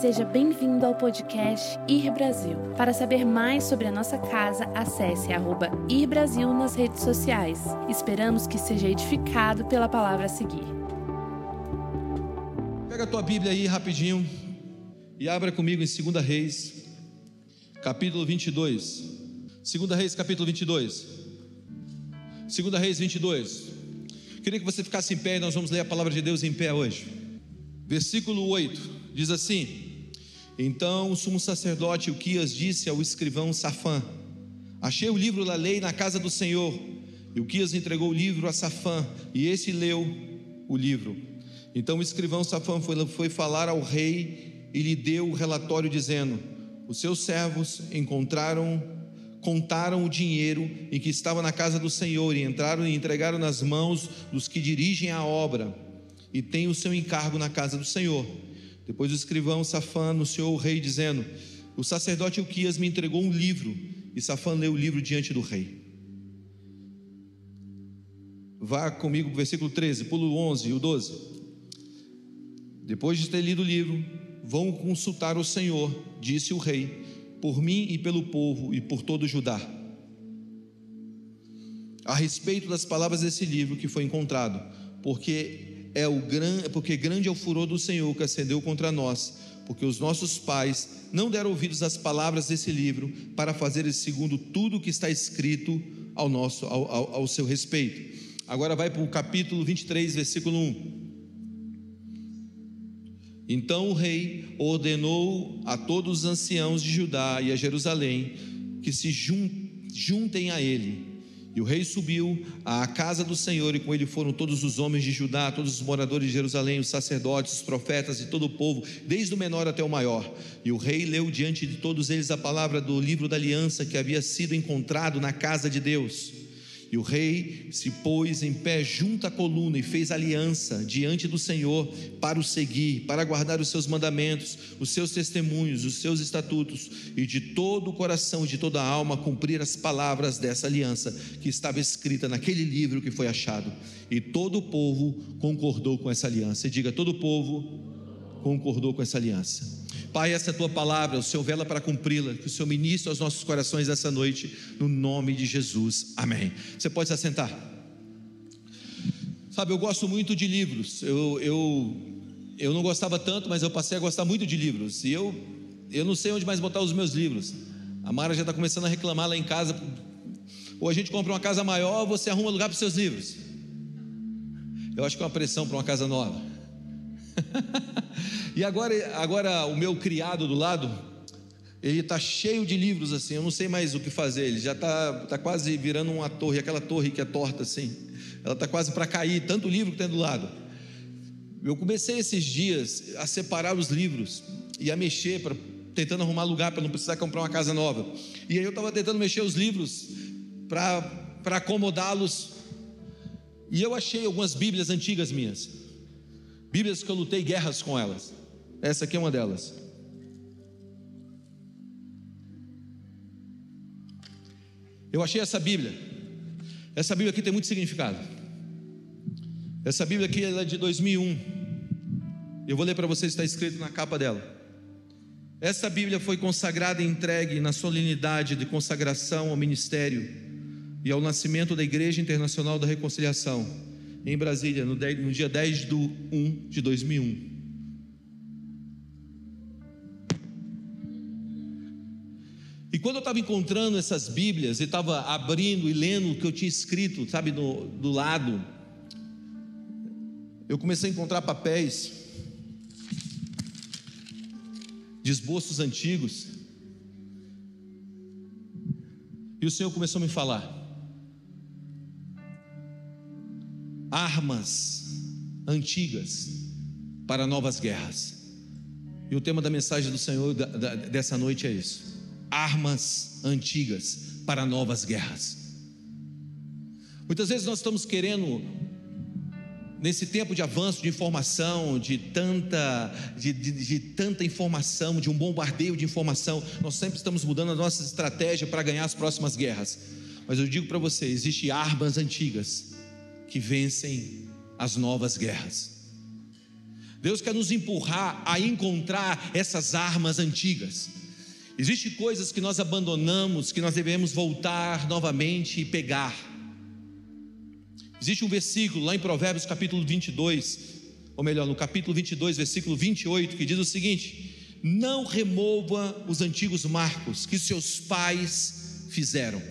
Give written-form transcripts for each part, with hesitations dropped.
Seja bem-vindo ao podcast IR Brasil. Para saber mais sobre a nossa casa, acesse @IRBrasil nas redes sociais. Esperamos que seja edificado pela palavra a seguir. Pega a tua Bíblia aí rapidinho e abra comigo em 2 Reis, capítulo 22. 2 Reis, capítulo 22. 2 Reis 22. Queria que você ficasse em pé e nós vamos ler a palavra de Deus em pé hoje. Versículo 8. Diz assim: então o sumo sacerdote Hilquias disse ao escrivão Safã: achei o livro da lei na casa do Senhor. Hilquias entregou o livro a Safã, e esse leu o livro. Então o escrivão Safã foi falar ao rei e lhe deu o relatório dizendo: os seus servos contaram o dinheiro em que estava na casa do Senhor, e entraram e entregaram nas mãos dos que dirigem a obra, e tem o seu encargo na casa do Senhor. Depois o escrivão Safã anunciou ao rei dizendo: o sacerdote Hilquias me entregou um livro. E Safã leu o livro diante do rei. Vá comigo para o versículo 13, pulo o 11 e o 12. Depois de ter lido o livro, vão consultar o Senhor, disse o rei, por mim e pelo povo e por todo o Judá, a respeito das palavras desse livro que foi encontrado, porque grande é o furor do Senhor que acendeu contra nós, porque os nossos pais não deram ouvidos às palavras desse livro, para fazer segundo tudo o que está escrito ao seu respeito. Agora vai para o capítulo 23, versículo 1. Então o rei ordenou a todos os anciãos de Judá e a Jerusalém que se juntem a ele. E o rei subiu à casa do Senhor, e com ele foram todos os homens de Judá, todos os moradores de Jerusalém, os sacerdotes, os profetas e todo o povo, desde o menor até o maior. E o rei leu diante de todos eles a palavra do livro da aliança que havia sido encontrado na casa de Deus. E o rei se pôs em pé junto à coluna e fez aliança diante do Senhor para o seguir, para guardar os seus mandamentos, os seus testemunhos, os seus estatutos, e de todo o coração e de toda a alma cumprir as palavras dessa aliança que estava escrita naquele livro que foi achado. E todo o povo concordou com essa aliança. E diga: todo o povo concordou com essa aliança. Pai, essa é a tua palavra, o Senhor vela para cumpri-la, que o Senhor ministre aos nossos corações essa noite, no nome de Jesus, amém. Você pode se assentar. Sabe, eu gosto muito de livros, eu não gostava tanto, mas eu passei a gostar muito de livros, e eu não sei onde mais botar os meus livros. A Mara já está começando a reclamar lá em casa: ou a gente compra uma casa maior, ou você arruma lugar para os seus livros. Eu acho que é uma pressão para uma casa nova. E agora o meu criado do lado, ele está cheio de livros assim, eu não sei mais o que fazer. Ele já está quase virando uma torre, aquela torre que é torta assim, ela está quase para cair, tanto livro que tem do lado. Eu comecei esses dias a separar os livros e a mexer, tentando arrumar lugar para não precisar comprar uma casa nova. E aí eu estava tentando mexer os livros para acomodá-los, e eu achei algumas Bíblias antigas minhas, Bíblias que eu lutei guerras com elas. Essa aqui é uma delas. Eu achei essa Bíblia. Essa Bíblia aqui tem muito significado. Essa Bíblia aqui, ela é de 2001. Eu vou ler para vocês, está escrito na capa dela. Essa Bíblia foi consagrada e entregue na solenidade de consagração ao ministério e ao nascimento da Igreja Internacional da Reconciliação, em Brasília, no dia 10 de 1 de 2001. E quando eu estava encontrando essas Bíblias e estava abrindo e lendo o que eu tinha escrito, sabe, do lado, eu comecei a encontrar papéis de esboços antigos, e o Senhor começou a me falar: armas antigas para novas guerras. E o tema da mensagem do Senhor dessa noite é isso: armas antigas para novas guerras. Muitas vezes nós estamos querendo, nesse tempo de avanço de informação, de tanta informação, de um bombardeio de informação, nós sempre estamos mudando a nossa estratégia para ganhar as próximas guerras. Mas eu digo para você, existem armas antigas que vencem as novas guerras. Deus quer nos empurrar a encontrar essas armas antigas. Existem coisas que nós abandonamos, que nós devemos voltar novamente e pegar. Existe um versículo lá em Provérbios capítulo 22, ou melhor, no capítulo 22, versículo 28, que diz o seguinte: não remova os antigos marcos que seus pais fizeram.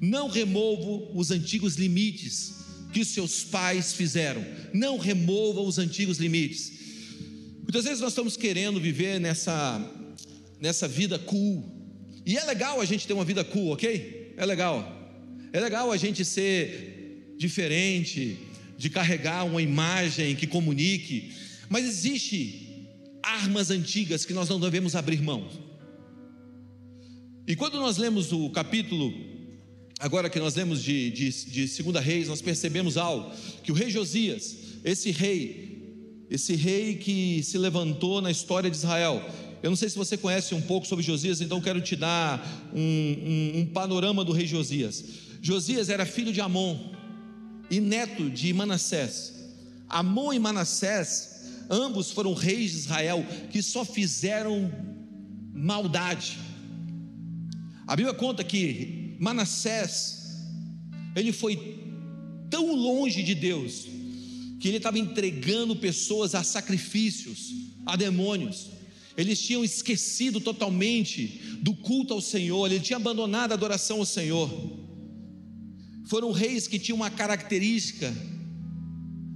Não remova os antigos limites que seus pais fizeram. Não remova os antigos limites. Muitas vezes nós estamos querendo viver nessa vida cool, e é legal a gente ter uma vida cool, ok? É legal a gente ser diferente, de carregar uma imagem que comunique, mas existe armas antigas que nós não devemos abrir mão. E quando nós lemos o capítulo, agora que nós lemos de 2 Reis, nós percebemos algo, que o rei Josias, esse rei que se levantou na história de Israel. Eu não sei se você conhece um pouco sobre Josias, então quero te dar um panorama do rei Josias. Josias era filho de Amon e neto de Manassés. Amon e Manassés, ambos foram reis de Israel que só fizeram maldade. A Bíblia conta que Manassés, ele foi tão longe de Deus, que ele estava entregando pessoas a sacrifícios, a demônios. Eles tinham esquecido totalmente do culto ao Senhor, ele tinha abandonado a adoração ao Senhor. Foram reis que tinham uma característica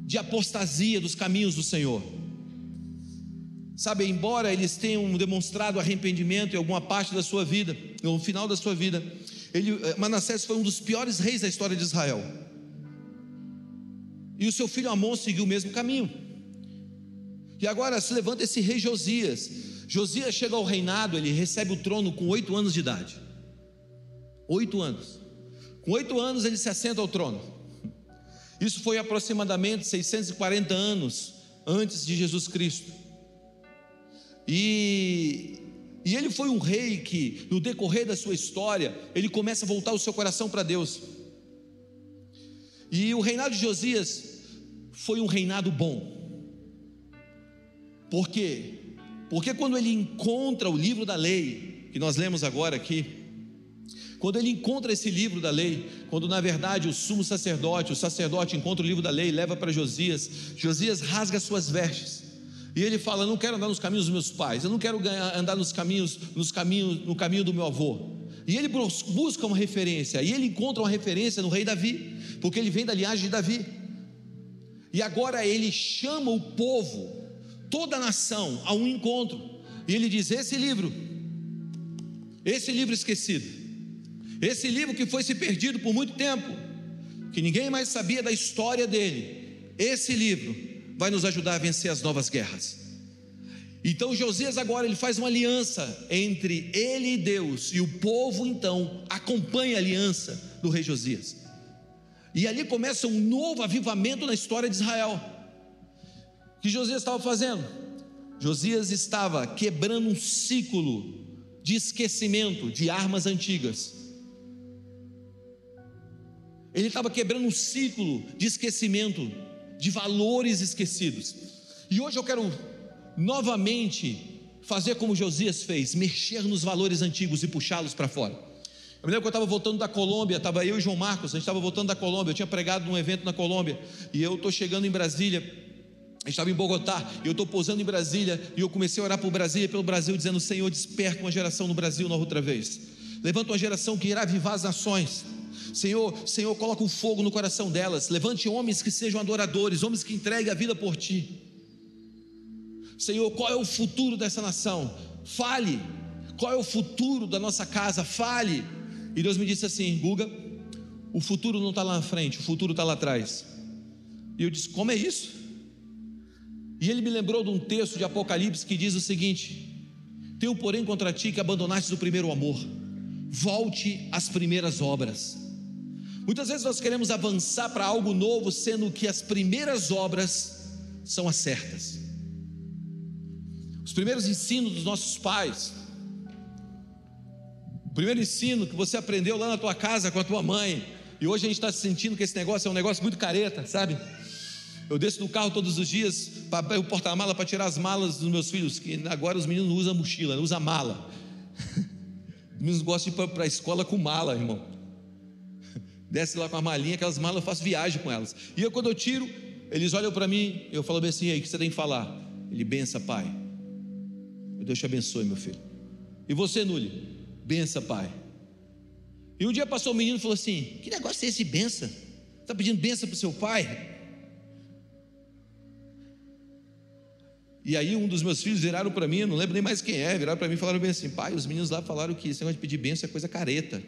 de apostasia dos caminhos do Senhor. Sabe, embora eles tenham demonstrado arrependimento em alguma parte da sua vida, no final da sua vida, Manassés foi um dos piores reis da história de Israel. E o seu filho Amon seguiu o mesmo caminho. E agora se levanta esse rei Josias. Josias chega ao reinado, ele recebe o trono com 8 anos de idade. 8 anos. Com 8 anos ele se assenta ao trono. Isso foi aproximadamente 640 anos antes de Jesus Cristo. E ele foi um rei que, no decorrer da sua história, ele começa a voltar o seu coração para Deus. E o reinado de Josias foi um reinado bom. Por quê? Porque quando ele encontra o livro da lei, que nós lemos agora aqui, quando ele encontra esse livro da lei, quando na verdade o sumo sacerdote, encontra o livro da lei, leva para Josias, Josias rasga suas vestes, e ele fala: eu não quero andar nos caminhos dos meus pais, eu não quero andar no caminho do meu avô. E ele busca uma referência, e ele encontra uma referência no rei Davi, porque ele vem da linhagem de Davi. E agora ele chama o povo, toda a nação, a um encontro, e ele diz: esse livro esquecido, esse livro que foi se perdido por muito tempo, que ninguém mais sabia da história dele, esse livro vai nos ajudar a vencer as novas guerras. Então Josias agora ele faz uma aliança entre ele e Deus, e o povo então acompanha a aliança do rei Josias, e ali começa um novo avivamento na história de Israel. O que Josias estava fazendo? Josias estava quebrando um ciclo de esquecimento de armas antigas. Ele estava quebrando um ciclo de esquecimento de valores esquecidos. E hoje eu quero novamente fazer como Josias fez, mexer nos valores antigos e puxá-los para fora. Eu me lembro que eu estava voltando da Colômbia, estava eu e João Marcos, a gente estava voltando da Colômbia, eu tinha pregado num evento na Colômbia, e eu estou chegando em Brasília. Eu estava em Bogotá, eu estou pousando em Brasília, e eu comecei a orar por Brasília, pelo Brasil, dizendo: Senhor, desperta uma geração no Brasil nova outra vez, levanta uma geração que irá avivar as nações, Senhor, coloca um fogo no coração delas, levante homens que sejam adoradores, homens que entreguem a vida por Ti, Senhor. Qual é o futuro dessa nação? Fale. Qual é o futuro da nossa casa? Fale. E Deus me disse assim: Guga, o futuro não está lá na frente, o futuro está lá atrás. E eu disse: como é isso? E ele me lembrou de um texto de Apocalipse que diz o seguinte: tenho porém contra ti que abandonaste o primeiro amor, volte às primeiras obras. Muitas vezes nós queremos avançar para algo novo, sendo que as primeiras obras são as certas, os primeiros ensinos dos nossos pais, o primeiro ensino que você aprendeu lá na tua casa com a tua mãe, e hoje a gente está sentindo que esse negócio é um negócio muito careta, sabe? Eu desço do carro todos os dias para o porta-mala para tirar as malas dos meus filhos, que agora os meninos não usam mochila, usam mala. Os meninos gostam de ir para a escola com mala, irmão. Desce lá com a malinha, aquelas malas eu faço viagem com elas. E eu, quando eu tiro, eles olham para mim, eu falo bem assim: aí, o que você tem que falar? Ele: bença, pai. Deus te abençoe, meu filho. E você, Nulli? Bença, pai. E um dia passou um menino e falou assim: que negócio é esse de bença? Está pedindo bença para o seu pai? E aí um dos meus filhos viraram para mim, eu não lembro nem mais quem é, viraram para mim e falaram bem assim: pai, os meninos lá falaram que esse negócio de pedir benção é coisa careta.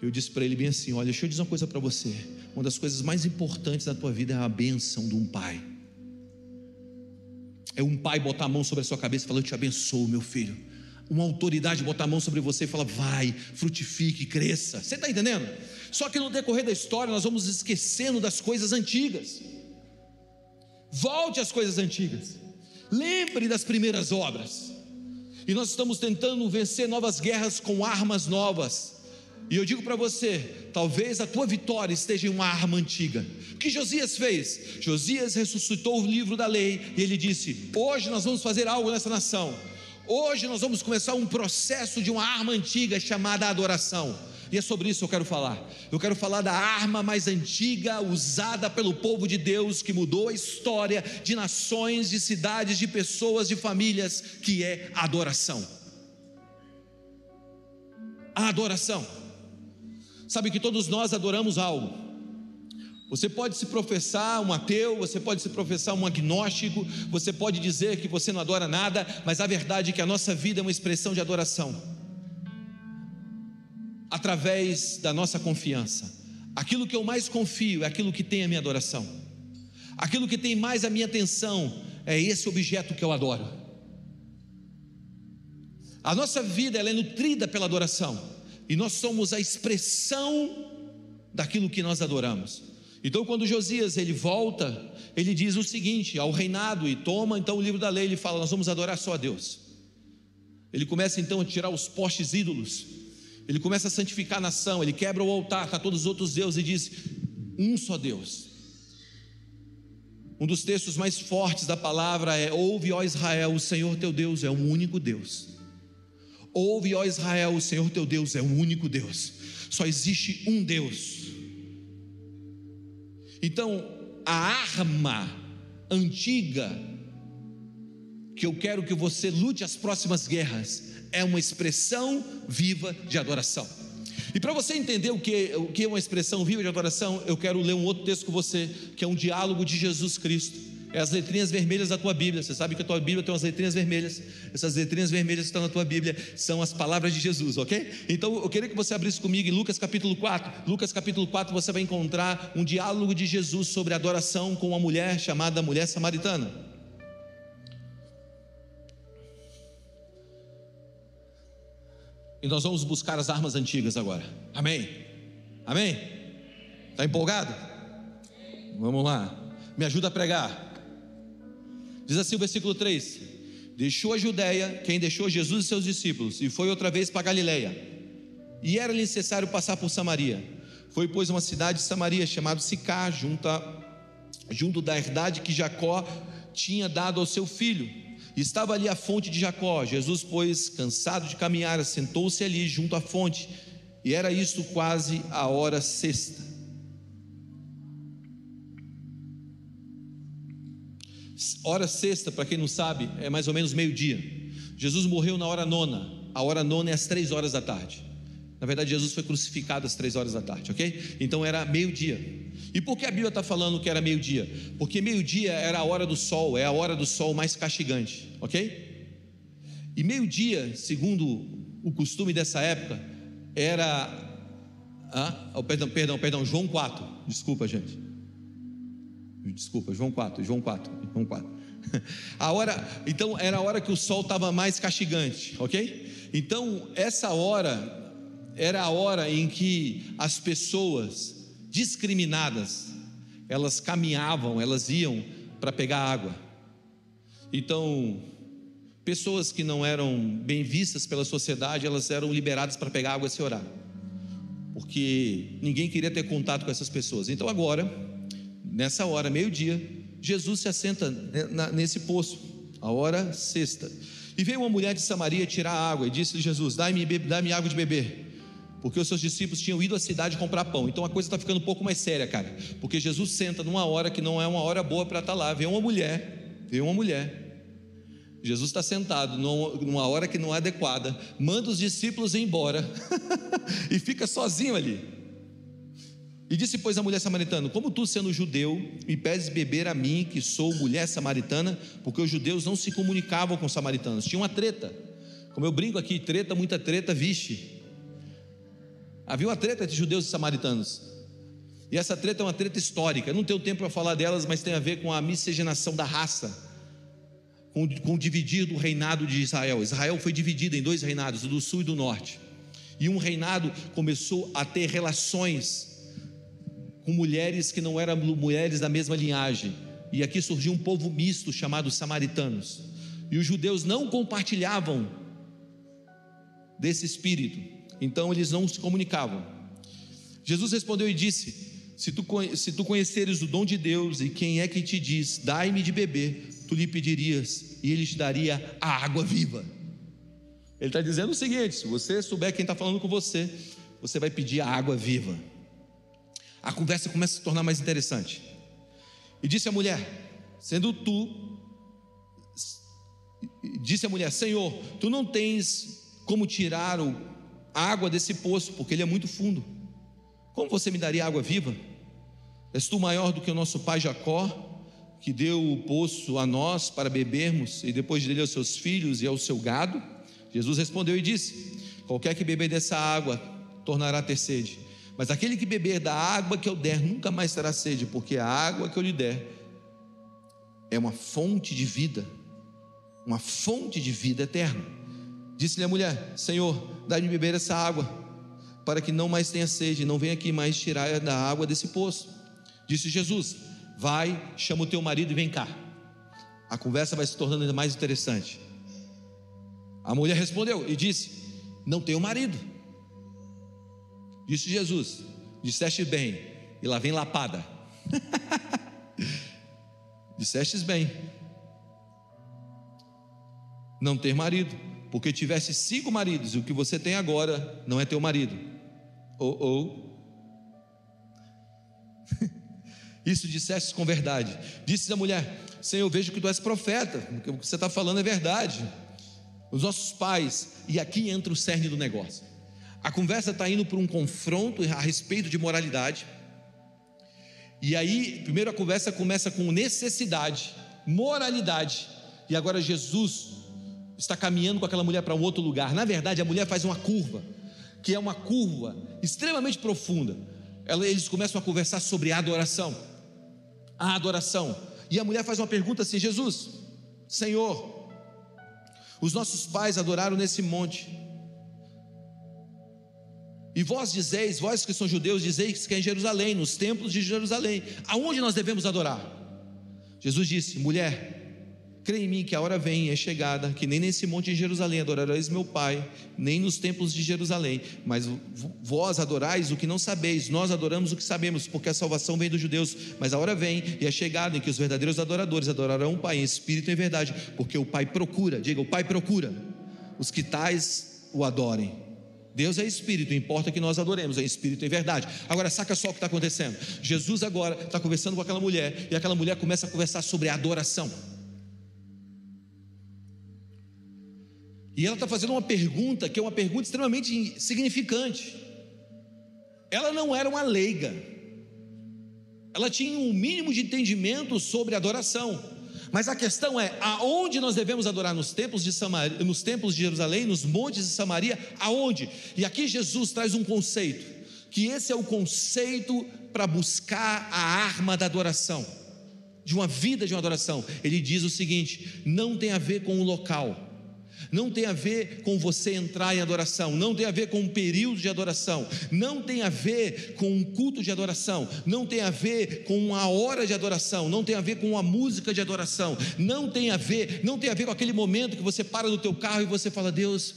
Eu disse para ele bem assim: olha, deixa eu dizer uma coisa para você, uma das coisas mais importantes na tua vida é a bênção de um pai. É um pai botar a mão sobre a sua cabeça e falar: eu te abençoo, meu filho. Uma autoridade botar a mão sobre você e falar: vai, frutifique, cresça. Você está entendendo? Só que no decorrer da história nós vamos esquecendo das coisas antigas. Volte às coisas antigas, lembre das primeiras obras. E nós estamos tentando vencer novas guerras com armas novas. E eu digo para você, talvez a tua vitória esteja em uma arma antiga. O que Josias fez? Josias ressuscitou o livro da lei e ele disse: hoje nós vamos fazer algo nessa nação. Hoje nós vamos começar um processo de uma arma antiga chamada adoração. E é sobre isso que eu quero falar. Eu quero falar da arma mais antiga usada pelo povo de Deus, que mudou a história de nações, de cidades, de pessoas, de famílias, que é a adoração. A adoração. Sabe que todos nós adoramos algo. Você pode se professar um ateu, você pode se professar um agnóstico, você pode dizer que você não adora nada, mas a verdade é que a nossa vida é uma expressão de adoração, através da nossa confiança. Aquilo que eu mais confio é aquilo que tem a minha adoração. Aquilo que tem mais a minha atenção é esse objeto que eu adoro. A nossa vida, ela é nutrida pela adoração. E nós somos a expressão daquilo que nós adoramos. Então, quando Josias ele volta, ele diz o seguinte ao reinado e toma então o livro da lei. Ele fala: nós vamos adorar só a Deus. Ele começa então a tirar os postes ídolos, ele começa a santificar a nação, ele quebra o altar para todos os outros deuses e diz: um só Deus. Um dos textos mais fortes da palavra é: ouve, ó Israel, o Senhor teu Deus é um único Deus. Ouve, ó Israel, o Senhor teu Deus é um único Deus. Só existe um Deus. Então, a arma antiga que eu quero que você lute as próximas guerras é uma expressão viva de adoração. E para você entender o que é uma expressão viva de adoração, eu quero ler um outro texto com você, que é um diálogo de Jesus Cristo. É as letrinhas vermelhas da tua Bíblia. Você sabe que a tua Bíblia tem umas letrinhas vermelhas. Essas letrinhas vermelhas que estão na tua Bíblia são as palavras de Jesus, ok? Então eu queria que você abrisse comigo em Lucas capítulo 4. Lucas capítulo 4, você vai encontrar um diálogo de Jesus sobre adoração com uma mulher chamada mulher samaritana. E nós vamos buscar as armas antigas agora. Amém? Amém? Está empolgado? Vamos lá, me ajuda a pregar. Diz assim o versículo 3: deixou a Judéia, quem deixou Jesus e seus discípulos, e foi outra vez para Galileia, e era necessário passar por Samaria. Foi, pois, uma cidade de Samaria chamada Sicar, junto da herdade que Jacó tinha dado ao seu filho, e estava ali a fonte de Jacó. Jesus, pois, cansado de caminhar, assentou-se ali junto à fonte, e era isto quase a hora sexta. Hora sexta, para quem não sabe, é mais ou menos meio-dia. Jesus morreu na hora nona. A hora nona é às 3 horas da tarde. Na verdade, Jesus foi crucificado às 3 horas da tarde, ok? Então era meio-dia. E por que a Bíblia está falando que era meio-dia? Porque meio-dia era a hora do sol, é a hora do sol mais castigante, ok? E meio-dia, segundo o costume dessa época, era... Perdão, João 4, desculpa, gente. Desculpa, João 4. A hora, então, era a hora que o sol estava mais castigante, ok? Então, essa hora era a hora em que as pessoas discriminadas, elas caminhavam, elas iam para pegar água. Então, pessoas que não eram bem vistas pela sociedade, elas eram liberadas para pegar água esse horário, porque ninguém queria ter contato com essas pessoas. Então, agora nessa hora, meio-dia, Jesus se assenta nesse poço, a hora sexta, e veio uma mulher de Samaria tirar água, e disse-lhe Jesus: dai-me água de beber, porque os seus discípulos tinham ido à cidade comprar pão. Então a coisa está ficando um pouco mais séria, cara, porque Jesus senta numa hora que não é uma hora boa para estar lá. Veio uma mulher, Jesus está sentado numa hora que não é adequada, manda os discípulos embora e fica sozinho ali. E disse, pois, a mulher samaritana: como tu, sendo judeu, me pedes beber a mim, que sou mulher samaritana? Porque os judeus não se comunicavam com os samaritanos, tinha uma treta, como eu brinco aqui, treta, muita treta, vixe, havia uma treta entre judeus e samaritanos, e essa treta é uma treta histórica. Eu não tenho tempo para falar delas, mas tem a ver com a miscigenação da raça, com o dividir do reinado de Israel. Israel foi dividido em dois reinados, o do sul e do norte, e um reinado começou a ter relações com mulheres que não eram mulheres da mesma linhagem, e aqui surgiu um povo misto chamado samaritanos, e os judeus não compartilhavam desse espírito, então eles não se comunicavam. Jesus respondeu e disse: se tu conheceres o dom de Deus, e quem é que te diz, dai-me de beber, tu lhe pedirias, e ele te daria a água viva. Ele está dizendo o seguinte: se você souber quem está falando com você, você vai pedir a água viva. A conversa começa a se tornar mais interessante. E disse a mulher: Senhor, tu não tens como tirar a água desse poço, porque ele é muito fundo. Como você me daria água viva? És tu maior do que o nosso pai Jacó, que deu o poço a nós para bebermos, e depois dele aos seus filhos e ao seu gado? Jesus respondeu e disse: qualquer que beber dessa água tornará a ter sede, mas aquele que beber da água que eu der nunca mais terá sede, porque a água que eu lhe der é uma fonte de vida, uma fonte de vida eterna. Disse-lhe a mulher: Senhor, dá-me beber essa água, para que não mais tenha sede, não venha aqui mais tirar da água desse poço. Disse Jesus: vai, chama o teu marido e vem cá. A conversa vai se tornando ainda mais interessante. A mulher respondeu e disse: não tenho marido. Disse Jesus: disseste bem, e lá vem lapada. Dissestes bem, não ter marido, porque tivesse 5 maridos, e o que você tem agora não é teu marido. Isso dissestes com verdade. Disse a mulher: Senhor, eu vejo que tu és profeta, porque o que você está falando é verdade. Os nossos pais, e aqui entra o cerne do negócio. A conversa está indo para um confronto a respeito de moralidade, e aí primeiro a conversa começa com necessidade, moralidade, e agora Jesus está caminhando com aquela mulher para um outro lugar. Na verdade, a mulher faz uma curva, que é uma curva extremamente profunda. Eles começam a conversar sobre a adoração, e a mulher faz uma pergunta assim: Jesus, Senhor, os nossos pais adoraram nesse monte, e vós que são judeus, dizeis que é em Jerusalém, nos templos de Jerusalém, aonde nós devemos adorar? Jesus disse: mulher, crê em mim que a hora vem, é chegada, que nem nesse monte em Jerusalém adorareis meu Pai, nem nos templos de Jerusalém, mas vós adorais o que não sabeis, nós adoramos o que sabemos, porque a salvação vem dos judeus, mas a hora vem, e é chegada, em que os verdadeiros adoradores adorarão o Pai, em espírito e em verdade, porque o Pai procura, diga, o Pai procura os que tais o adorem. Deus é espírito, importa que nós adoremos, é espírito e verdade. Agora saca só o que está acontecendo. Jesus agora está conversando com aquela mulher, e aquela mulher começa a conversar sobre a adoração, e ela está fazendo uma pergunta que é uma pergunta extremamente significante. Ela não era uma leiga, ela tinha um mínimo de entendimento sobre adoração, mas a questão é: aonde nós devemos adorar? Nos templos de Samaria, nos templos de Jerusalém, nos montes de Samaria, aonde? E aqui Jesus traz um conceito, que esse é o conceito para buscar a arma da adoração, de uma vida de uma adoração. Ele diz o seguinte: não tem a ver com o local, não tem a ver com você entrar em adoração, não tem a ver com um período de adoração, não tem a ver com um culto de adoração, não tem a ver com uma hora de adoração, não tem a ver com uma música de adoração, não tem a ver com aquele momento que você para no teu carro e você fala: Deus,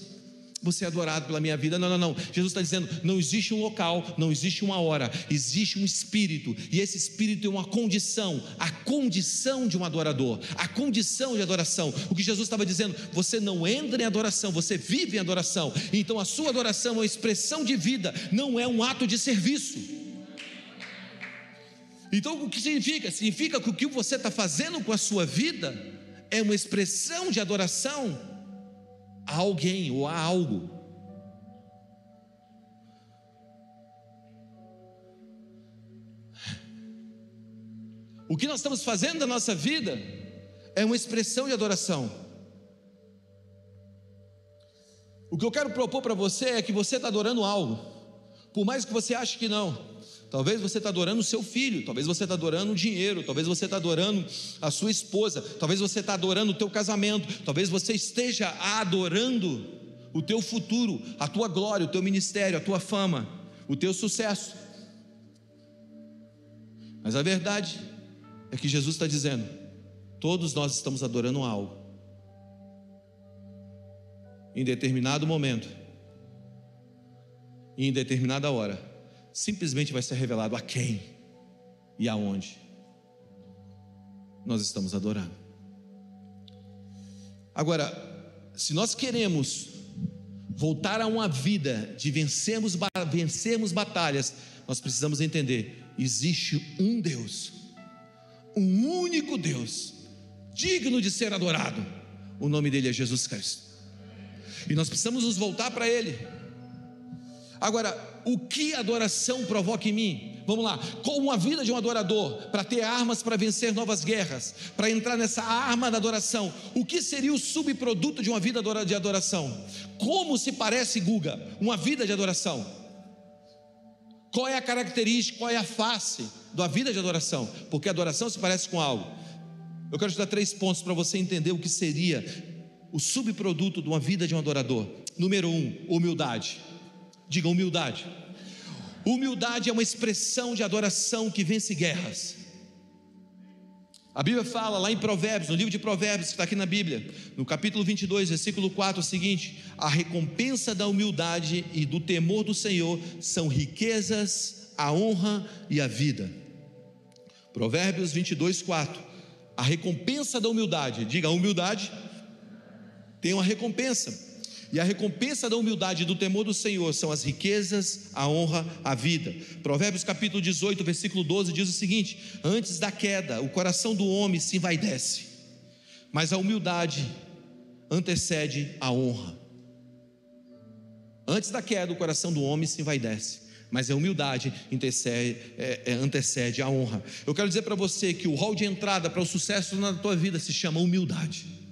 você é adorado pela minha vida. Não, não, não. Jesus está dizendo, não existe um local, não existe uma hora, existe um espírito, e esse espírito é uma condição, a condição de um adorador, a condição de adoração. O que Jesus estava dizendo, você não entra em adoração, você vive em adoração. Então a sua adoração é uma expressão de vida, não é um ato de serviço. Então o que significa? Significa que o que você está fazendo com a sua vida é uma expressão de adoração a alguém ou a algo. O que nós estamos fazendo da nossa vida é uma expressão de adoração. O que eu quero propor para você é que você está adorando algo, por mais que você ache que não. Talvez você está adorando o seu filho, talvez você está adorando o dinheiro, talvez você está adorando a sua esposa, talvez você está adorando o teu casamento, talvez você esteja adorando o teu futuro, a tua glória, o teu ministério, a tua fama, o teu sucesso. Mas a verdade é que Jesus está dizendo, todos nós estamos adorando algo. Em determinado momento, em determinada hora, simplesmente vai ser revelado a quem e aonde nós estamos adorando. Agora, se nós queremos voltar a uma vida de vencermos batalhas, nós precisamos entender, existe um Deus, um único Deus, digno de ser adorado, o nome dele é Jesus Cristo, e nós precisamos nos voltar para ele. Agora, o que a adoração provoca em mim? Vamos lá, como a vida de um adorador, para ter armas para vencer novas guerras, para entrar nessa arma da adoração, o que seria o subproduto de uma vida de adoração? Como se parece, Guga, uma vida de adoração? Qual é a característica, qual é a face da vida de adoração? Porque a adoração se parece com algo. Eu quero te dar 3 pontos para você entender o que seria o subproduto de uma vida de um adorador. Número 1, humildade. Diga humildade. Humildade é uma expressão de adoração que vence guerras. A Bíblia fala lá em Provérbios, no livro de Provérbios que está aqui na Bíblia, no capítulo 22, versículo 4, o seguinte: a recompensa da humildade e do temor do Senhor são riquezas, a honra e a vida. Provérbios 22, 4. A recompensa da humildade. Diga, a humildade tem uma recompensa. E a recompensa da humildade e do temor do Senhor são as riquezas, a honra, a vida. Provérbios capítulo 18, versículo 12 diz o seguinte: antes da queda, o coração do homem se envaidece, mas a humildade antecede a honra. Antes da queda, o coração do homem se envaidece, mas a humildade antecede a honra. Eu quero dizer para você que o hall de entrada para o sucesso na tua vida se chama humildade.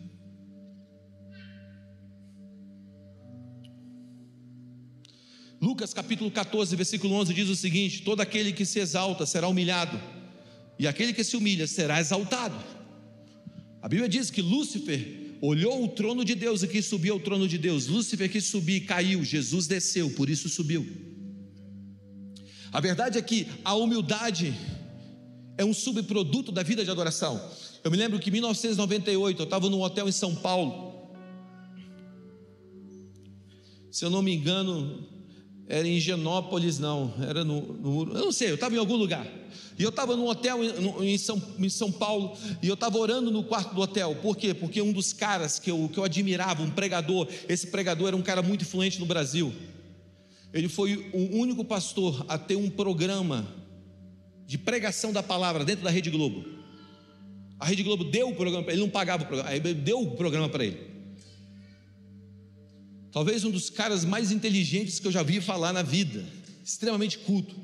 Lucas capítulo 14, versículo 11 diz o seguinte: todo aquele que se exalta será humilhado, e aquele que se humilha será exaltado. A Bíblia diz que Lúcifer olhou o trono de Deus e quis subir ao trono de Deus. Lúcifer quis subir e caiu, Jesus desceu, por isso subiu. A verdade é que a humildade é um subproduto da vida de adoração. Eu me lembro que em 1998 eu estava num hotel em São Paulo, se eu não me engano era em Higienópolis, não, era no eu não sei, eu estava em algum lugar, e eu estava num hotel em São Paulo, e eu estava orando no quarto do hotel. Por quê? Porque um dos caras que eu admirava, um pregador, esse pregador era um cara muito influente no Brasil, ele foi o único pastor a ter um programa de pregação da palavra dentro da Rede Globo. A Rede Globo deu o programa para ele, não pagava o programa, ele deu o programa para ele. Talvez um dos caras mais inteligentes que eu já vi falar na vida, extremamente culto,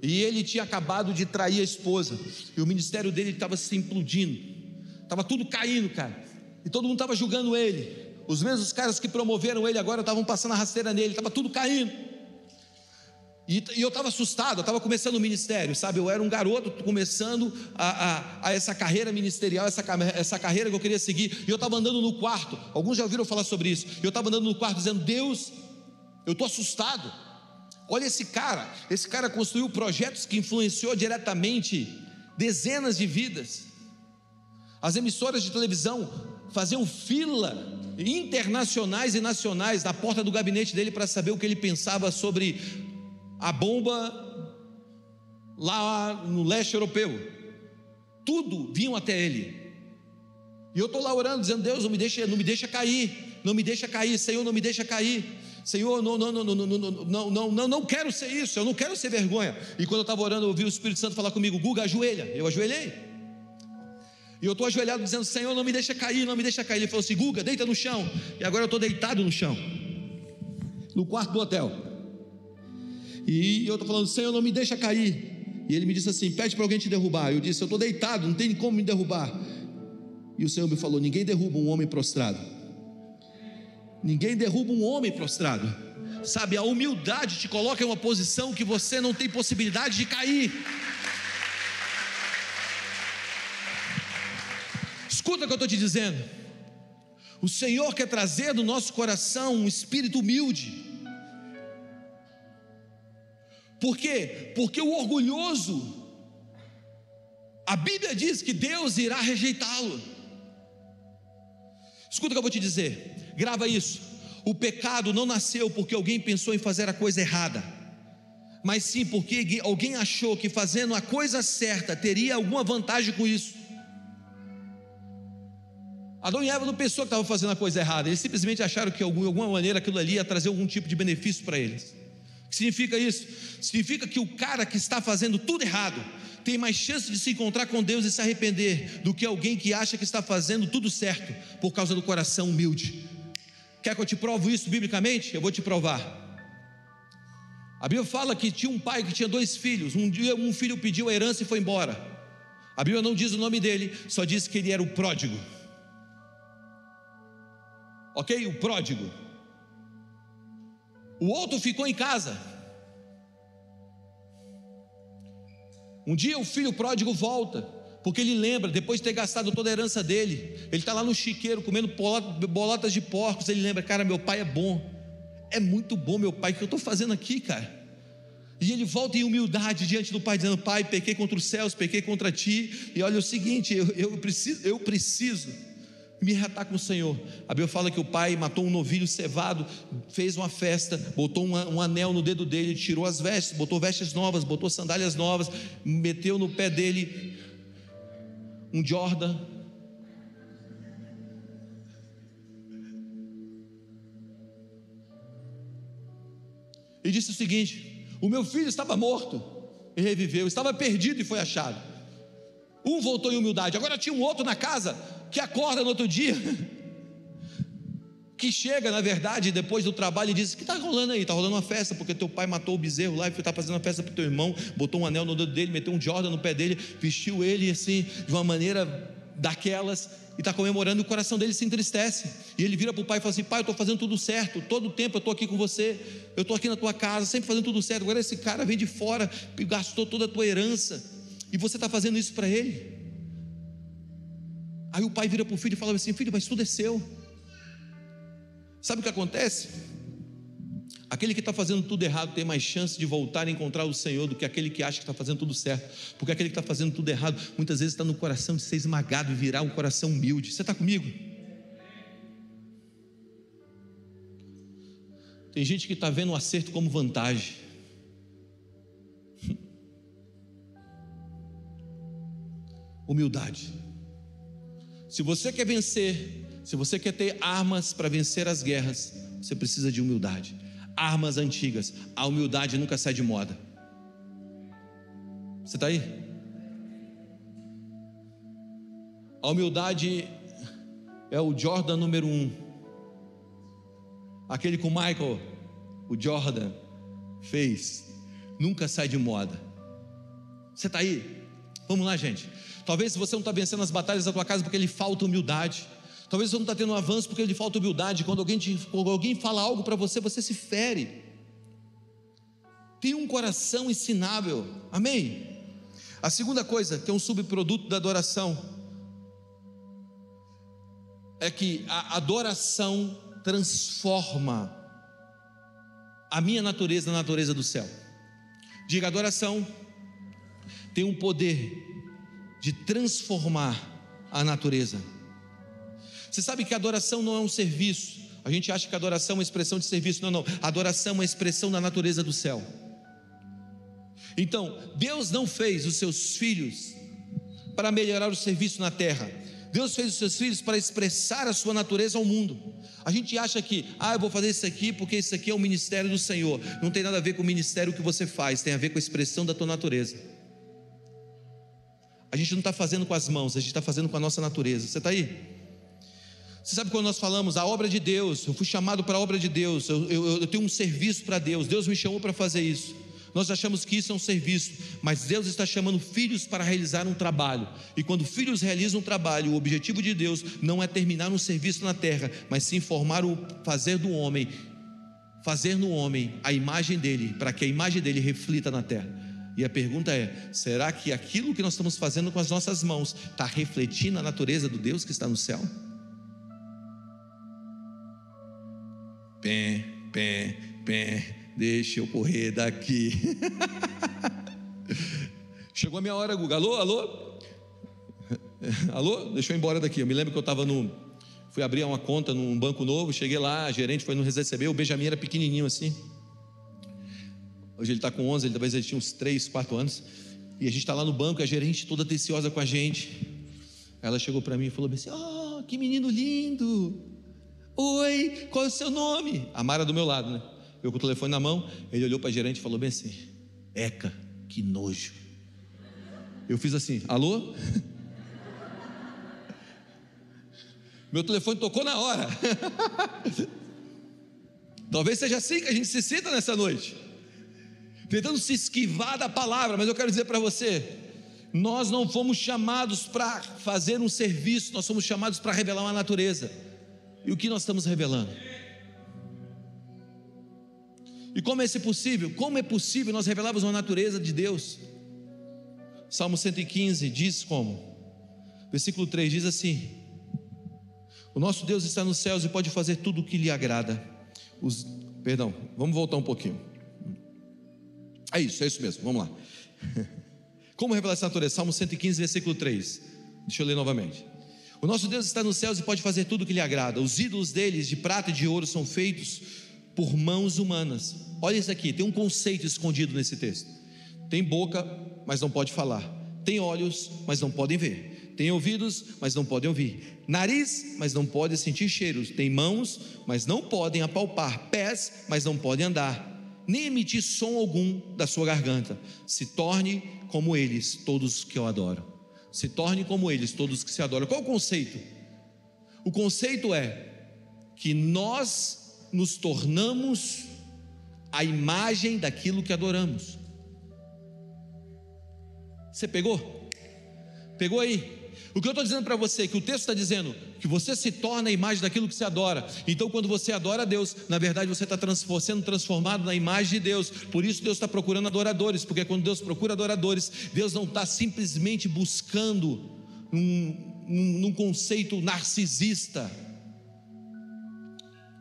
e ele tinha acabado de trair a esposa, e o ministério dele estava se implodindo, estava tudo caindo, cara, e todo mundo estava julgando ele, os mesmos caras que promoveram ele agora estavam passando a rasteira nele, estava tudo caindo, e eu estava assustado, eu estava começando o ministério, sabe, eu era um garoto começando a essa carreira ministerial, essa carreira que eu queria seguir, e eu estava andando no quarto, alguns já ouviram falar sobre isso, eu estava andando no quarto dizendo: Deus, eu estou assustado, olha esse cara construiu projetos que influenciou diretamente dezenas de vidas, as emissoras de televisão faziam fila internacionais e nacionais na porta do gabinete dele para saber o que ele pensava sobre a bomba lá no leste europeu. Tudo vinham até ele. E eu estou lá orando, dizendo: Deus, não me deixa cair, não me deixa cair, Senhor, não me deixa cair. Senhor, não quero ser isso, eu não quero ser vergonha. E quando eu estava orando, eu ouvi o Espírito Santo falar comigo: Guga, ajoelha. Eu ajoelhei. E eu estou ajoelhado dizendo: Senhor, não me deixa cair, não me deixa cair. Ele falou assim: Guga, deita no chão. E agora eu estou deitado no chão, no quarto do hotel. E eu estou falando: Senhor, não me deixa cair. E ele me disse assim: pede para alguém te derrubar. Eu disse: eu estou deitado, não tem como me derrubar. E o Senhor me falou: ninguém derruba um homem prostrado. Ninguém derruba um homem prostrado. Sabe, a humildade te coloca em uma posição que você não tem possibilidade de cair. Escuta o que eu estou te dizendo. O Senhor quer trazer do nosso coração um espírito humilde. Por quê? Porque o orgulhoso, a Bíblia diz que Deus irá rejeitá-lo. Escuta o que eu vou te dizer, grava isso: o pecado não nasceu porque alguém pensou em fazer a coisa errada, mas sim porque alguém achou que fazendo a coisa certa teria alguma vantagem com isso. Adão e Eva não pensou que estavam fazendo a coisa errada, eles simplesmente acharam que de alguma maneira aquilo ali ia trazer algum tipo de benefício para eles. Significa isso? Significa que o cara que está fazendo tudo errado tem mais chance de se encontrar com Deus e se arrepender do que alguém que acha que está fazendo tudo certo por causa do coração humilde. Quer que eu te prove isso biblicamente? Eu vou te provar. A Bíblia fala que tinha um pai que tinha dois filhos. Um dia um filho pediu a herança e foi embora. A Bíblia não diz o nome dele, só diz que ele era o pródigo. Ok? O pródigo. O outro ficou em casa. Um dia o filho pródigo volta, porque ele lembra, depois de ter gastado toda a herança dele, ele está lá no chiqueiro comendo bolotas de porcos. Ele lembra: cara, meu pai é bom, é muito bom meu pai, o que eu estou fazendo aqui, cara? E ele volta em humildade diante do pai, dizendo: pai, pequei contra os céus, pequei contra ti, e olha o seguinte, eu preciso me reatar com o Senhor. A Bíblia fala que o pai matou um novilho cevado, fez uma festa, botou um anel no dedo dele, tirou as vestes, botou vestes novas, botou sandálias novas, meteu no pé dele um Jordan. E disse o seguinte: o meu filho estava morto e reviveu, estava perdido e foi achado. Um voltou em humildade. Agora tinha um outro na casa que acorda no outro dia, que chega, na verdade, depois do trabalho e diz: o que está rolando aí? Está rolando uma festa, porque teu pai matou o bezerro lá e está fazendo uma festa para o teu irmão, botou um anel no dedo dele, meteu um Jordan no pé dele, vestiu ele assim, de uma maneira daquelas, e está comemorando. E o coração dele se entristece, e ele vira para o pai e fala assim: pai, eu estou fazendo tudo certo, todo o tempo eu estou aqui com você, eu estou aqui na tua casa, sempre fazendo tudo certo, agora esse cara vem de fora e gastou toda a tua herança, e você está fazendo isso para ele? Aí o pai vira para o filho e fala assim: filho, mas tudo é seu. Sabe o que acontece? Aquele que está fazendo tudo errado tem mais chance de voltar e encontrar o Senhor do que aquele que acha que está fazendo tudo certo, porque aquele que está fazendo tudo errado muitas vezes está no coração de ser esmagado e virar um coração humilde. Você está comigo? Tem gente que está vendo o acerto como vantagem. Humildade. Se você quer vencer, se você quer ter armas para vencer as guerras, você precisa de humildade. Armas antigas, a humildade nunca sai de moda. Você está aí? A humildade é o Jordan número 1, aquele que o Michael, o Jordan, fez, nunca sai de moda. Você está aí? Vamos lá, gente. Talvez você não está vencendo as batalhas da tua casa porque lhe falta humildade. Talvez você não está tendo um avanço porque lhe falta humildade. Quando alguém fala algo para você, você se fere. Tem um coração ensinável. Amém? A segunda coisa, que é um subproduto da adoração, é que a adoração transforma a minha natureza na natureza do céu. Diga: adoração tem um poder de transformar a natureza. Você sabe que a adoração não é um serviço. A gente acha que a adoração é uma expressão de serviço. Não, não. A adoração é uma expressão da natureza do céu. Então, Deus não fez os seus filhos para melhorar o serviço na terra. Deus fez os seus filhos para expressar a sua natureza ao mundo. A gente acha que, eu vou fazer isso aqui porque isso aqui é o ministério do Senhor. Não tem nada a ver com o ministério que você faz, tem a ver com a expressão da tua natureza. A gente não está fazendo com as mãos, a gente está fazendo com a nossa natureza. Você está aí? Você sabe quando nós falamos a obra de Deus? Eu fui chamado para a obra de Deus, eu tenho um serviço para Deus, Deus me chamou para fazer isso. Nós achamos que isso é um serviço, mas Deus está chamando filhos para realizar um trabalho. E quando filhos realizam um trabalho, o objetivo de Deus não é terminar um serviço na terra, mas sim formar o fazer do homem, fazer no homem a imagem dele, para que a imagem dele reflita na terra. E a pergunta é: será que aquilo que nós estamos fazendo com as nossas mãos está refletindo a natureza do Deus que está no céu? Deixa eu correr daqui. Chegou a minha hora, Guga. Alô? Deixa eu ir embora daqui. Eu me lembro que eu estava fui abrir uma conta num banco novo, cheguei lá, a gerente foi nos receber, o Benjamin era pequenininho assim. Hoje ele está com 11, talvez ele tinha uns 3, 4 anos. E a gente está lá no banco, a gerente toda atenciosa com a gente. Ela chegou para mim e falou assim: que menino lindo! Oi, qual é o seu nome? A Mara do meu lado, né? Eu com o telefone na mão, ele olhou para a gerente e falou bem assim: Eca, que nojo. Eu fiz assim: alô? Meu telefone tocou na hora. Talvez seja assim que a gente se sinta nessa noite, tentando se esquivar da palavra, mas eu quero dizer para você: nós não fomos chamados para fazer um serviço, nós fomos chamados para revelar uma natureza. E o que nós estamos revelando? E como é isso possível? Como é possível nós revelarmos uma natureza de Deus? Salmo 115 diz como? Versículo 3 diz assim: o nosso Deus está nos céus e pode fazer tudo o que lhe agrada. Vamos voltar um pouquinho. É isso mesmo, vamos lá. Como revelar essa natureza? Salmo 115, versículo 3. Deixa eu ler novamente. O nosso Deus está nos céus e pode fazer tudo o que lhe agrada. Os ídolos deles, de prata e de ouro, são feitos por mãos humanas. Olha isso aqui, tem um conceito escondido nesse texto. Tem boca, mas não pode falar. Tem olhos, mas não podem ver. Tem ouvidos, mas não podem ouvir. Nariz, mas não podem sentir cheiros. Tem mãos, mas não podem apalpar. Pés, mas não podem andar, nem emitir som algum da sua garganta. Se torne como eles, todos que o adoram. Se torne como eles, todos que se adoram. Qual o conceito? O conceito é que nós nos tornamos a imagem daquilo que adoramos. Você pegou? Pegou aí? O que eu estou dizendo para você, que o texto está dizendo que você se torna a imagem daquilo que você adora. Então, quando você adora a Deus, na verdade você está sendo transformado na imagem de Deus. Por isso Deus está procurando adoradores, porque quando Deus procura adoradores, Deus não está simplesmente buscando um conceito narcisista,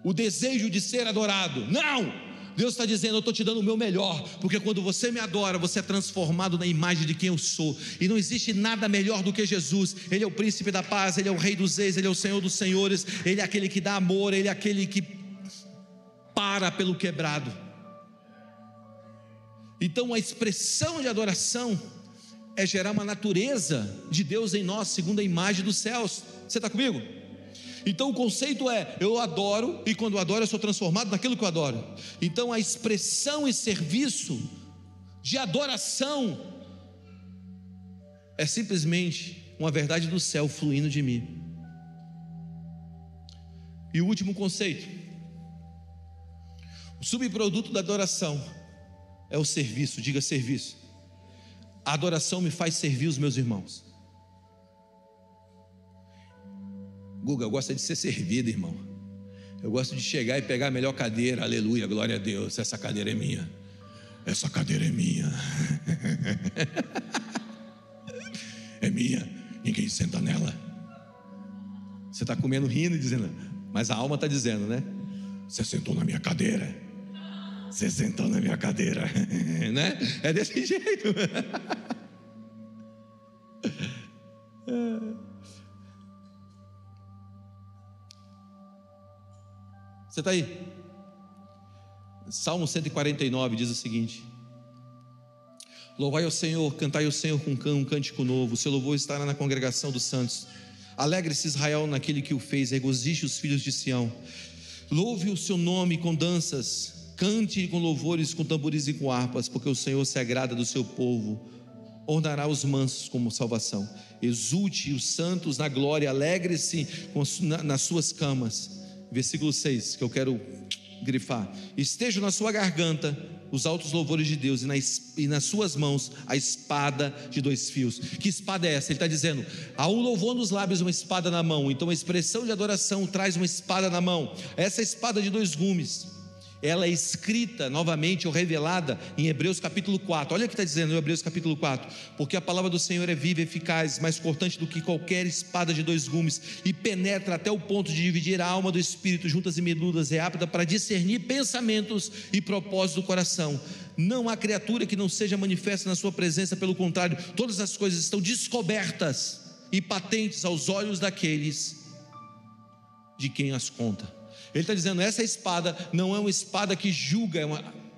o desejo de ser adorado. Não! Deus está dizendo: eu estou te dando o meu melhor, porque quando você me adora, você é transformado na imagem de quem eu sou. E não existe nada melhor do que Jesus. Ele é o príncipe da paz, ele é o rei dos reis, ele é o Senhor dos senhores, ele é aquele que dá amor, ele é aquele que para pelo quebrado. Então a expressão de adoração é gerar uma natureza de Deus em nós, segundo a imagem dos céus. Você está comigo? Então o conceito é: eu adoro, e quando eu adoro eu sou transformado naquilo que eu adoro. Então a expressão e serviço de adoração é simplesmente uma verdade do céu fluindo de mim. E o último conceito, o subproduto da adoração é o serviço. Diga: serviço. A adoração me faz servir os meus irmãos. Guga, eu gosto de ser servido, irmão. Eu gosto de chegar e pegar a melhor cadeira. Aleluia, glória a Deus. Essa cadeira é minha. Essa cadeira é minha. É minha. Ninguém senta nela. Você está comendo, rindo e dizendo, mas a alma está dizendo, né? Você sentou na minha cadeira. Você sentou na minha cadeira. Né? É desse jeito. Você está aí? Salmo 149 diz o seguinte: louvai ao Senhor, cantai ao Senhor com um cântico novo, o seu louvor estará na congregação dos santos. Alegre-se Israel naquele que o fez, regozije os filhos de Sião. Louve o seu nome com danças, cante com louvores, com tambores e com harpas, porque o Senhor se agrada do seu povo, ornará os mansos como salvação. Exulte os santos na glória, alegre-se nas suas camas. Versículo 6, que eu quero grifar: estejam na sua garganta os altos louvores de Deus, e nas suas mãos a espada de dois fios. Que espada é essa? Ele está dizendo: há um louvor nos lábios, uma espada na mão. Então a expressão de adoração traz uma espada na mão. Essa espada de dois gumes, ela é escrita novamente ou revelada em Hebreus capítulo 4. Olha o que está dizendo em Hebreus capítulo 4: porque a palavra do Senhor é viva, eficaz, mais cortante do que qualquer espada de dois gumes, e penetra até o ponto de dividir a alma do espírito, juntas e medulas, é apta para discernir pensamentos e propósitos do coração. Não há criatura que não seja manifesta na sua presença, pelo contrário, todas as coisas estão descobertas e patentes aos olhos daqueles de quem as conta. Ele está dizendo: essa espada não é uma espada que julga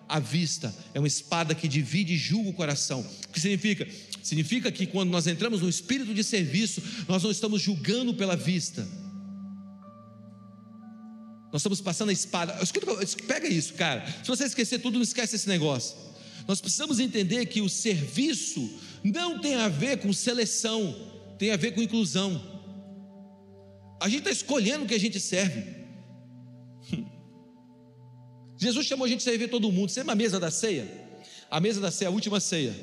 à vista, é uma espada que divide e julga o coração. O que significa? Significa que quando nós entramos no espírito de serviço, nós não estamos julgando pela vista, nós estamos passando a espada. Pega isso, cara, se você esquecer tudo, não esquece esse negócio. Nós precisamos entender que o serviço não tem a ver com seleção, tem a ver com inclusão. A gente está escolhendo o que a gente serve. Jesus chamou a gente a servir todo mundo. Você lembra a mesa da ceia? A mesa da ceia, a última ceia.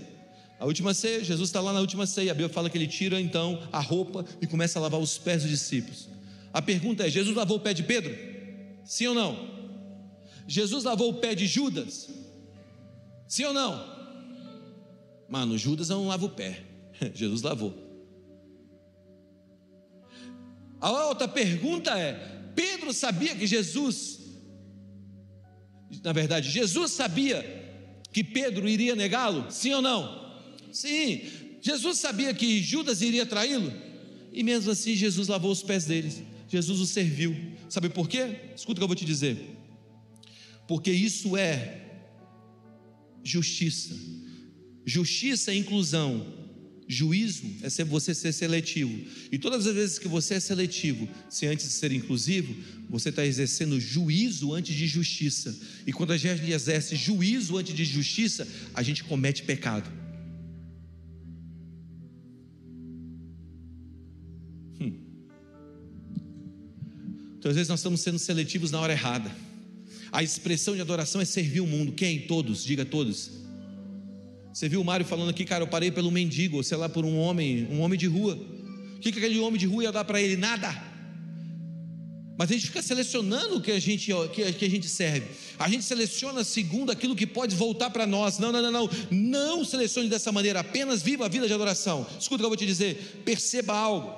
A última ceia, Jesus está lá na última ceia. A Bíblia fala que ele tira então a roupa e começa a lavar os pés dos discípulos. A pergunta é: Jesus lavou o pé de Pedro? Sim ou não? Jesus lavou o pé de Judas? Sim ou não? Mano, Judas não lava o pé, Jesus lavou. A outra pergunta é: Pedro sabia que Jesus, na verdade, Jesus sabia que Pedro iria negá-lo? Sim ou não? Sim. Jesus sabia que Judas iria traí-lo? E mesmo assim Jesus lavou os pés deles, Jesus o serviu. Sabe por quê? Escuta o que eu vou te dizer. Porque isso é justiça. Justiça é inclusão. Juízo é você ser seletivo, e todas as vezes que você é seletivo, se antes de ser inclusivo, você está exercendo juízo antes de justiça, e quando a gente exerce juízo antes de justiça, a gente comete pecado. Então às vezes nós estamos sendo seletivos na hora errada. A expressão de adoração é servir o mundo. Quem? Todos, diga todos. Você viu o Mário falando aqui: cara, eu parei pelo mendigo, ou sei lá, por um homem de rua. O que aquele homem de rua ia dar para ele? Nada. Mas a gente fica selecionando o que a gente serve. A gente seleciona segundo aquilo que pode voltar para nós. Não selecione dessa maneira, apenas viva a vida de adoração. Escuta o que eu vou te dizer: perceba algo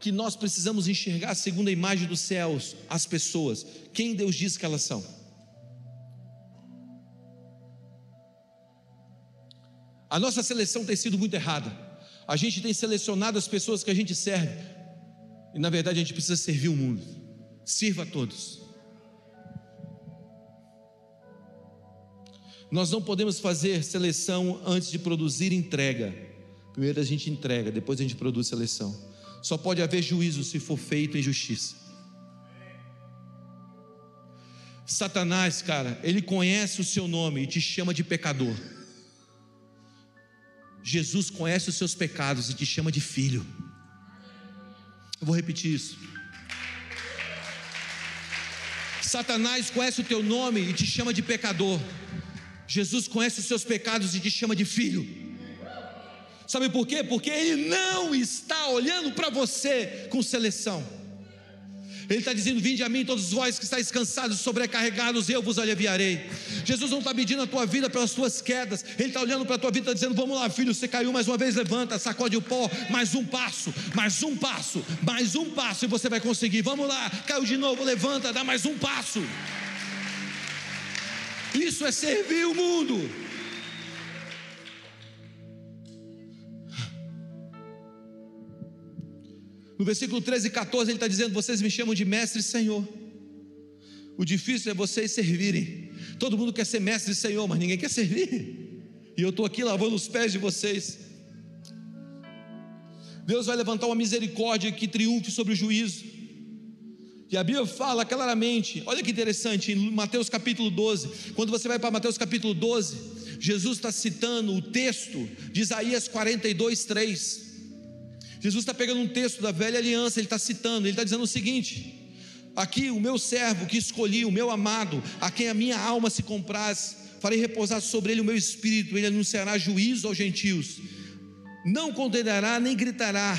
que nós precisamos enxergar segundo a imagem dos céus, as pessoas, quem Deus diz que elas são. A nossa seleção tem sido muito errada. A gente tem selecionado as pessoas que a gente serve, e na verdade a gente precisa servir o mundo. Sirva a todos. Nós não podemos fazer seleção antes de produzir entrega. Primeiro a gente entrega, depois a gente produz seleção. Só pode haver juízo se for feito em justiça. Satanás, cara, ele conhece o seu nome e te chama de pecador. Jesus conhece os seus pecados e te chama de filho. Eu vou repetir isso. Satanás conhece o teu nome e te chama de pecador. Jesus conhece os seus pecados e te chama de filho. Sabe por quê? Porque ele não está olhando para você com seleção. Ele está dizendo: vinde a mim todos vós que estáis cansados, sobrecarregados, eu vos aliviarei. Jesus não está medindo a tua vida pelas tuas quedas. Ele está olhando para a tua vida e está dizendo: vamos lá, filho, você caiu mais uma vez, levanta, sacode o pó, mais um passo, mais um passo, mais um passo, e você vai conseguir. Vamos lá, caiu de novo, levanta, dá mais um passo. Isso é servir o mundo. No versículo 13 e 14 ele está dizendo: vocês me chamam de mestre e senhor, O difícil é vocês servirem. Todo mundo quer ser mestre e senhor, mas ninguém quer servir. E eu estou aqui lavando os pés de vocês. Deus vai levantar uma misericórdia que triunfe sobre o juízo. E a Bíblia fala claramente, olha que interessante, em Mateus capítulo 12, quando você vai para Mateus capítulo 12, Jesus está citando o texto de Isaías 42:3. Jesus está pegando um texto da velha aliança, ele está citando, ele está dizendo o seguinte: aqui o meu servo que escolhi, o meu amado, a quem a minha alma se compraz, farei repousar sobre ele o meu espírito, ele anunciará juízo aos gentios, não condenará, nem gritará,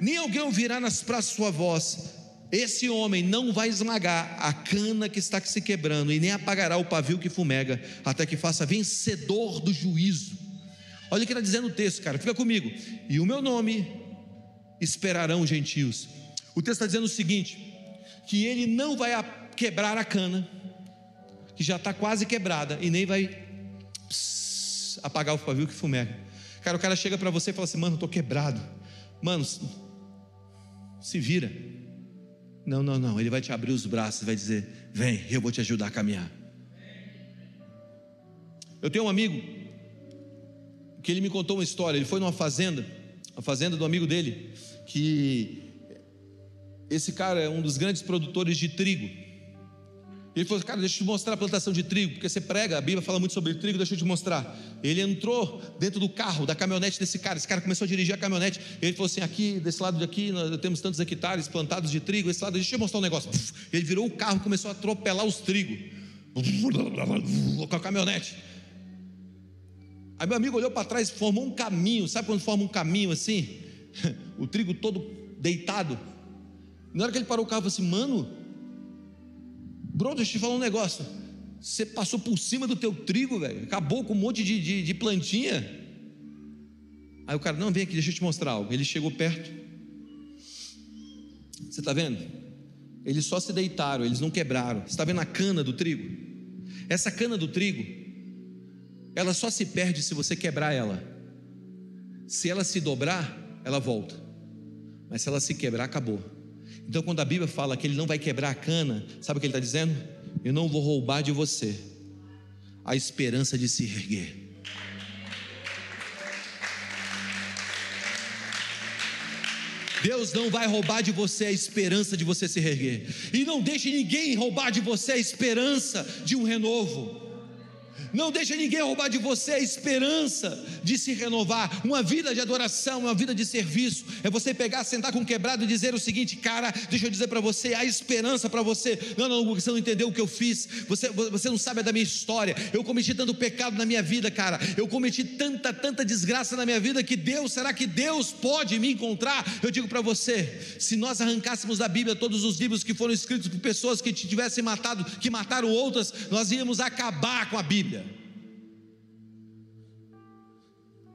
nem alguém ouvirá nas praças sua voz. Esse homem não vai esmagar a cana que está se quebrando, e nem apagará o pavio que fumega, até que faça vencedor do juízo. Olha o que está dizendo o texto, cara, fica comigo. E o meu nome esperarão os gentios. O texto está dizendo o seguinte: que ele não vai quebrar a cana, que já está quase quebrada, e nem vai apagar o pavio que fumega. Cara, o cara chega para você e fala assim: mano, eu estou quebrado, mano, se vira. Não, ele vai te abrir os braços e vai dizer: vem, eu vou te ajudar a caminhar. Eu tenho um amigo que ele me contou uma história. Ele foi numa fazenda, a fazenda do amigo dele, que esse cara é um dos grandes produtores de trigo. Ele falou: cara, deixa eu te mostrar a plantação de trigo, porque você prega, a Bíblia fala muito sobre trigo, deixa eu te mostrar. Ele entrou dentro do carro, da caminhonete desse cara. Esse cara começou a dirigir a caminhonete. Ele falou assim: aqui, desse lado daqui, nós temos tantos hectares plantados de trigo, esse lado, deixa eu te mostrar um negócio. Ele virou o carro e começou a atropelar os trigos com a caminhonete. Aí meu amigo olhou para trás e formou um caminho. Sabe quando forma um caminho assim? O trigo todo deitado. Na hora que ele parou o carro, ele falou assim: mano, bro, deixa eu te falar um negócio. Você passou por cima do teu trigo, velho. Acabou com um monte de plantinha. Aí o cara: não, vem aqui, deixa eu te mostrar algo. Ele chegou perto. Você está vendo? Eles só se deitaram, eles não quebraram. Você está vendo a cana do trigo? Essa cana do trigo, ela só se perde se você quebrar ela. Se ela se dobrar, ela volta. Mas se ela se quebrar, acabou. Então, quando a Bíblia fala que ele não vai quebrar a cana, sabe o que ele está dizendo? Eu não vou roubar de você a esperança de se erguer. Deus não vai roubar de você a esperança de você se erguer. E não deixe ninguém roubar de você a esperança de um renovo. Não deixa ninguém roubar de você a esperança de se renovar. Uma vida de adoração, uma vida de serviço, é você pegar, sentar com um quebrado e dizer o seguinte: cara, deixa eu dizer para você, há esperança para você. Não, você não entendeu o que eu fiz, você não sabe da minha história. Eu cometi tanto pecado na minha vida, cara, eu cometi tanta desgraça na minha vida, que Deus, será que Deus pode me encontrar? Eu digo para você, se nós arrancássemos da Bíblia todos os livros que foram escritos por pessoas que te tivessem matado, que mataram outras, nós íamos acabar com a Bíblia.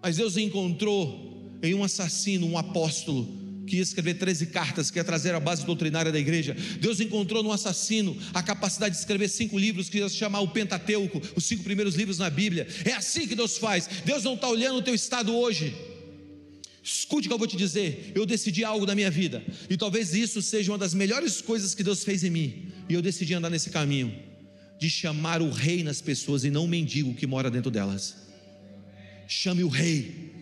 Mas Deus encontrou em um assassino um apóstolo que ia escrever 13 cartas, que ia trazer a base doutrinária da igreja. Deus encontrou no assassino a capacidade de escrever 5 livros, que ia se chamar o Pentateuco, os 5 primeiros livros na Bíblia. É assim que Deus faz. Deus não está olhando o teu estado hoje. Escute o que eu vou te dizer: eu decidi algo na minha vida, e talvez isso seja uma das melhores coisas que Deus fez em mim, e eu decidi andar nesse caminho de chamar o rei nas pessoas e não o mendigo que mora dentro delas. Chame o rei,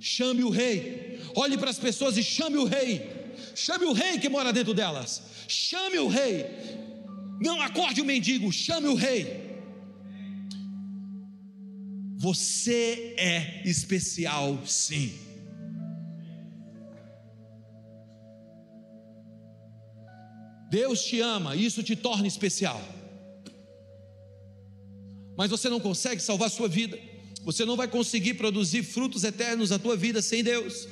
chame o rei. Olhe para as pessoas e chame o rei. Chame o rei que mora dentro delas. Chame o rei. Não acorde o mendigo, chame o rei. Você é especial, sim. Deus te ama, isso te torna especial. Mas você não consegue salvar a sua vida. Você não vai conseguir produzir frutos eternos na tua vida sem Deus.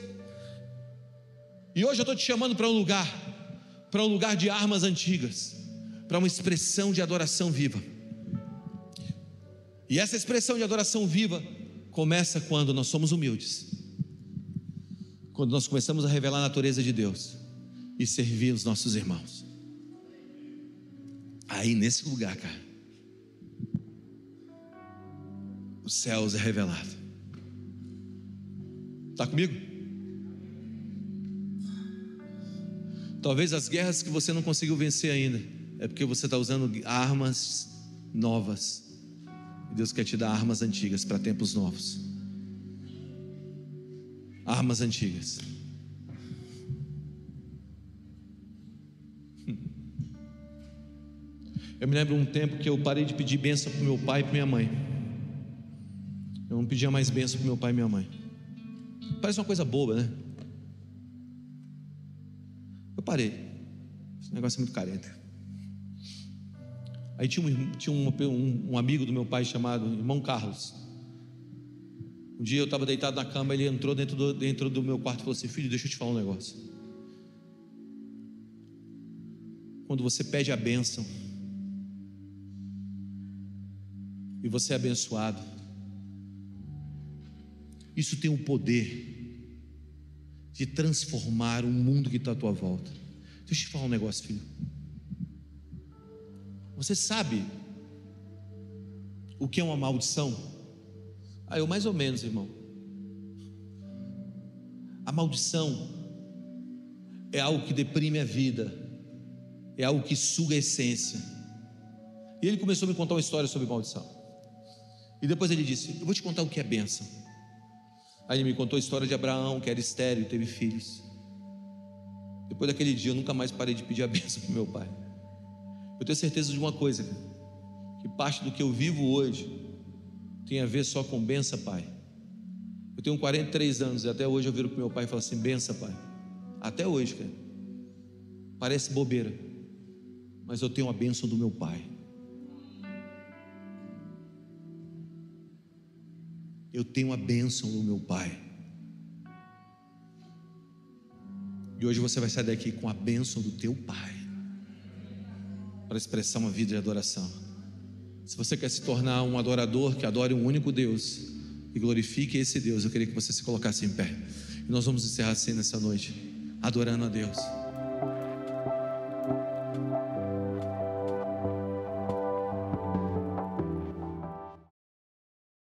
E hoje eu estou te chamando para um lugar de armas antigas, para uma expressão de adoração viva. E essa expressão de adoração viva começa quando nós somos humildes, quando nós começamos a revelar a natureza de Deus e servir os nossos irmãos. Aí nesse lugar, cara, os céus é revelado. Está comigo? Talvez as guerras que você não conseguiu vencer ainda é porque você está usando armas novas. Deus quer te dar armas antigas para tempos novos. Armas antigas. Eu me lembro um tempo que eu parei de pedir bênção para o meu pai e para minha mãe. Eu não pedia mais bênção para o meu pai e minha mãe. Parece uma coisa boba, né? Eu parei. Esse negócio é muito careta. Aí tinha um amigo do meu pai chamado Irmão Carlos. Um dia eu estava deitado na cama, ele entrou dentro do meu quarto e falou assim: filho, deixa eu te falar um negócio. Quando você pede a bênção e você é abençoado, isso tem o poder de transformar o mundo que está à tua volta. Deixa eu te falar um negócio, filho. Você sabe o que é uma maldição? Ah, eu mais ou menos, irmão. A maldição é algo que deprime a vida, é algo que suga a essência. E ele começou a me contar uma história sobre maldição. E depois ele disse: eu vou te contar o que é bênção. Aí ele me contou a história de Abraão, que era estéril e teve filhos. Depois daquele dia eu nunca mais parei de pedir a bênção para o meu pai. Eu tenho certeza de uma coisa, cara, que parte do que eu vivo hoje tem a ver só com benção, pai. Eu tenho 43 anos e até hoje eu viro para o meu pai e falo assim: benção, pai. Até hoje, cara. Parece bobeira, mas eu tenho a bênção do meu pai. Eu tenho a bênção do meu pai. E hoje você vai sair daqui com a bênção do teu pai, para expressar uma vida de adoração. Se você quer se tornar um adorador que adore um único Deus e glorifique esse Deus, eu queria que você se colocasse em pé. E nós vamos encerrar assim nessa noite, adorando a Deus.